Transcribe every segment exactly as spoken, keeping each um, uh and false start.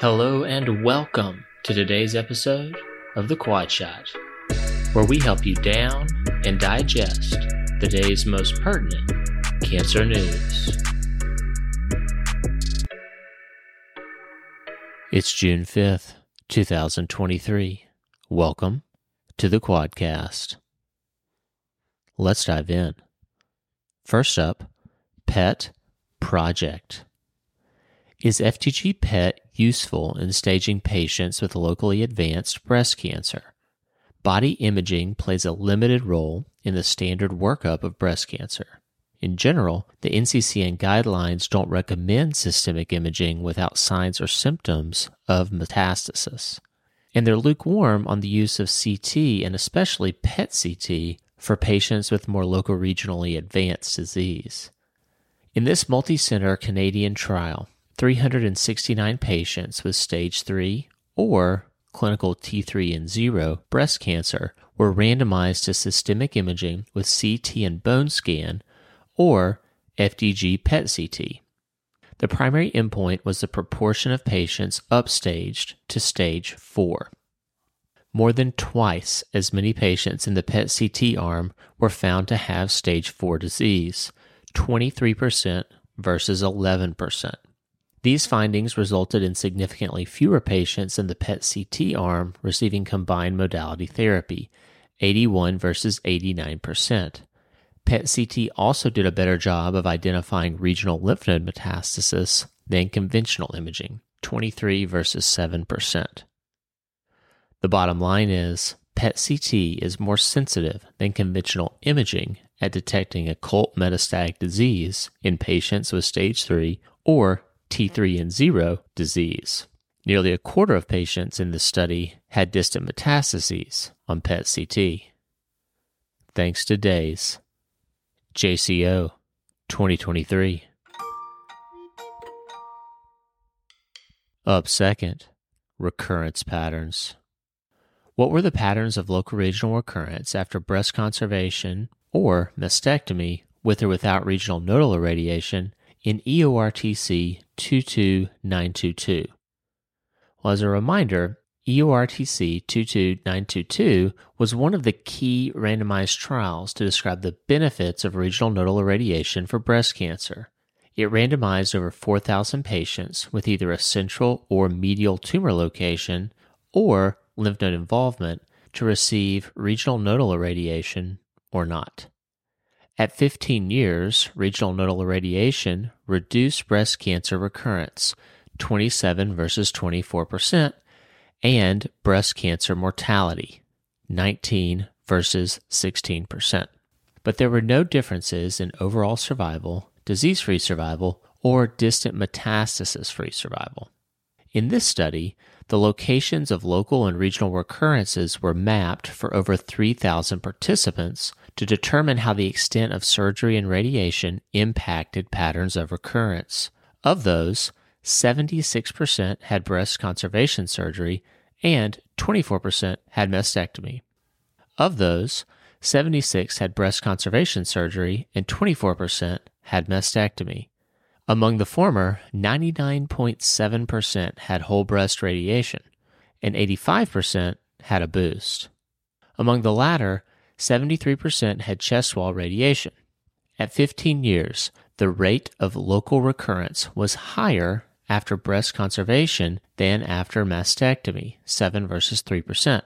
Hello and welcome to today's episode of The Quad Shot, where we help you down and digest the day's most pertinent cancer news. It's June fifth, two thousand twenty-three. Welcome to The Quadcast. Let's dive in. First up, PET Project. Is F D G PET useful in staging patients with locally advanced breast cancer? Body imaging plays a limited role in the standard workup of breast cancer. In general, the N C C N guidelines don't recommend systemic imaging without signs or symptoms of metastasis, and they're lukewarm on the use of C T and especially P E T C T for patients with more local regionally advanced disease. In this multicenter Canadian trial, three hundred sixty-nine patients with stage three or clinical T three and zero breast cancer were randomized to systemic imaging with C T and bone scan or F D G P E T C T. The primary endpoint was the proportion of patients upstaged to stage four. More than twice as many patients in the P E T C T arm were found to have stage four disease, twenty-three percent versus eleven percent. These findings resulted in significantly fewer patients in the P E T C T arm receiving combined modality therapy, eighty-one versus eighty-nine percent. P E T C T also did a better job of identifying regional lymph node metastasis than conventional imaging, twenty-three versus seven percent. The bottom line is, P E T C T is more sensitive than conventional imaging at detecting occult metastatic disease in patients with stage three or T three and zero disease. Nearly a quarter of patients in this study had distant metastases on P E T C T. Thanks to DAYS, J C O twenty twenty-three. Up second, recurrence patterns. What were the patterns of local regional recurrence after breast conservation or mastectomy with or without regional nodal irradiation in E O R T C two two nine two two. Well, as a reminder, E O R T C two two nine two two was one of the key randomized trials to describe the benefits of regional nodal irradiation for breast cancer. It randomized over four thousand patients with either a central or medial tumor location or lymph node involvement to receive regional nodal irradiation or not. At fifteen years, regional nodal irradiation reduced breast cancer recurrence, twenty-seven versus twenty-four percent, and breast cancer mortality, nineteen versus sixteen percent. But there were no differences in overall survival, disease-free survival, or distant metastasis-free survival. In this study, the locations of local and regional recurrences were mapped for over three thousand participants to determine how the extent of surgery and radiation impacted patterns of recurrence. Of those, seventy-six percent had breast conservation surgery and twenty-four percent had mastectomy. Of those, seventy-six had breast conservation surgery and twenty-four percent had mastectomy. Among the former, ninety-nine point seven percent had whole breast radiation, and eighty-five percent had a boost. Among the latter, seventy-three percent had chest wall radiation. At fifteen years, the rate of local recurrence was higher after breast conservation than after mastectomy, seven versus three percent.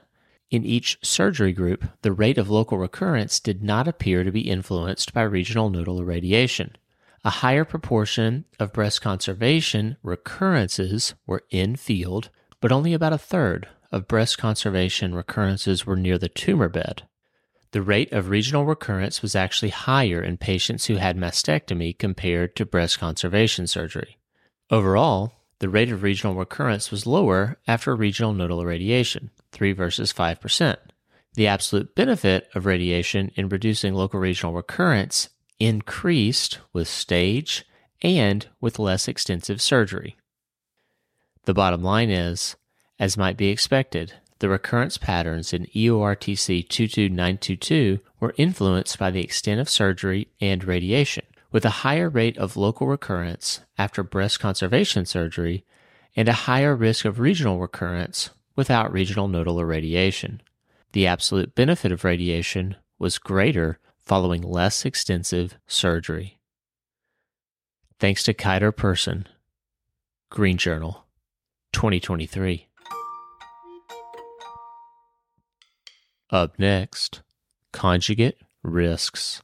In each surgery group, the rate of local recurrence did not appear to be influenced by regional nodal irradiation. A higher proportion of breast conservation recurrences were in-field, but only about a third of breast conservation recurrences were near the tumor bed. The rate of regional recurrence was actually higher in patients who had mastectomy compared to breast conservation surgery. Overall, the rate of regional recurrence was lower after regional nodal irradiation, three versus five percent. The absolute benefit of radiation in reducing local regional recurrence increased with stage and with less extensive surgery. The bottom line is, as might be expected, the recurrence patterns in E O R T C two two nine two two were influenced by the extent of surgery and radiation, with a higher rate of local recurrence after breast conservation surgery and a higher risk of regional recurrence without regional nodal irradiation. The absolute benefit of radiation was greater following less extensive surgery. Thanks to Kiter Person. Green Journal, twenty twenty-three. Up next, conjugate risks.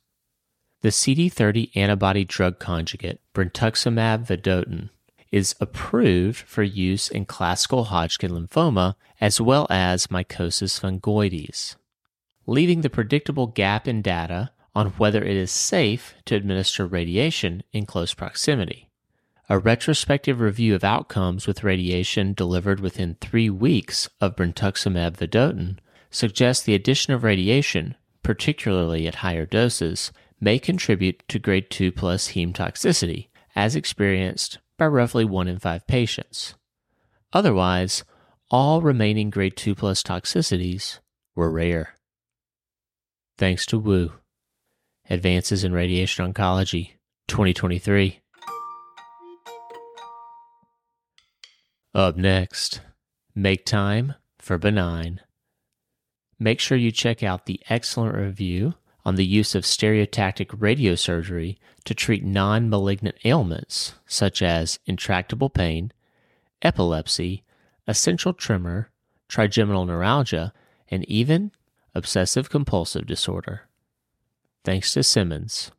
The C D thirty antibody drug conjugate, brentuximab vedotin, is approved for use in classical Hodgkin lymphoma as well as mycosis fungoides, leaving the predictable gap in data on whether it is safe to administer radiation in close proximity. A retrospective review of outcomes with radiation delivered within three weeks of brentuximab vedotin suggests the addition of radiation, particularly at higher doses, may contribute to grade two plus heme toxicity, as experienced by roughly one in five patients. Otherwise, all remaining grade two plus toxicities were rare. Thanks to Wu. Advances in Radiation Oncology, twenty twenty-three. Up next, make time for benign. Make sure you check out the excellent review on the use of stereotactic radiosurgery to treat non-malignant ailments such as intractable pain, epilepsy, essential tremor, trigeminal neuralgia, and even obsessive-compulsive disorder. Thanks to Simmons.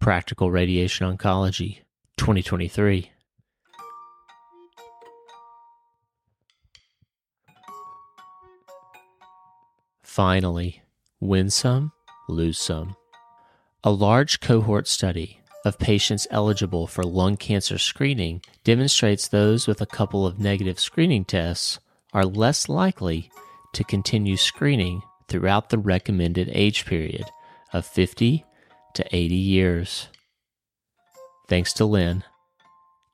Practical Radiation Oncology, twenty twenty-three. Finally, win some, lose some. A large cohort study of patients eligible for lung cancer screening demonstrates those with a couple of negative screening tests are less likely to continue screening throughout the recommended age period of fifty to eighty years. Thanks to Lynn.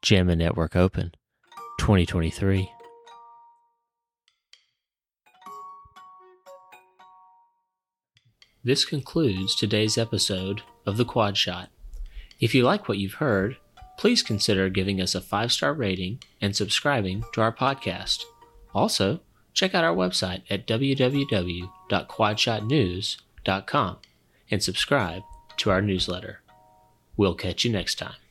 JAMA Network Open, twenty twenty-three. This concludes today's episode of The Quad Shot. If you like what you've heard, please consider giving us a five-star rating and subscribing to our podcast. Also, check out our website at w w w dot quad shot news dot com and subscribe to our newsletter. We'll catch you next time.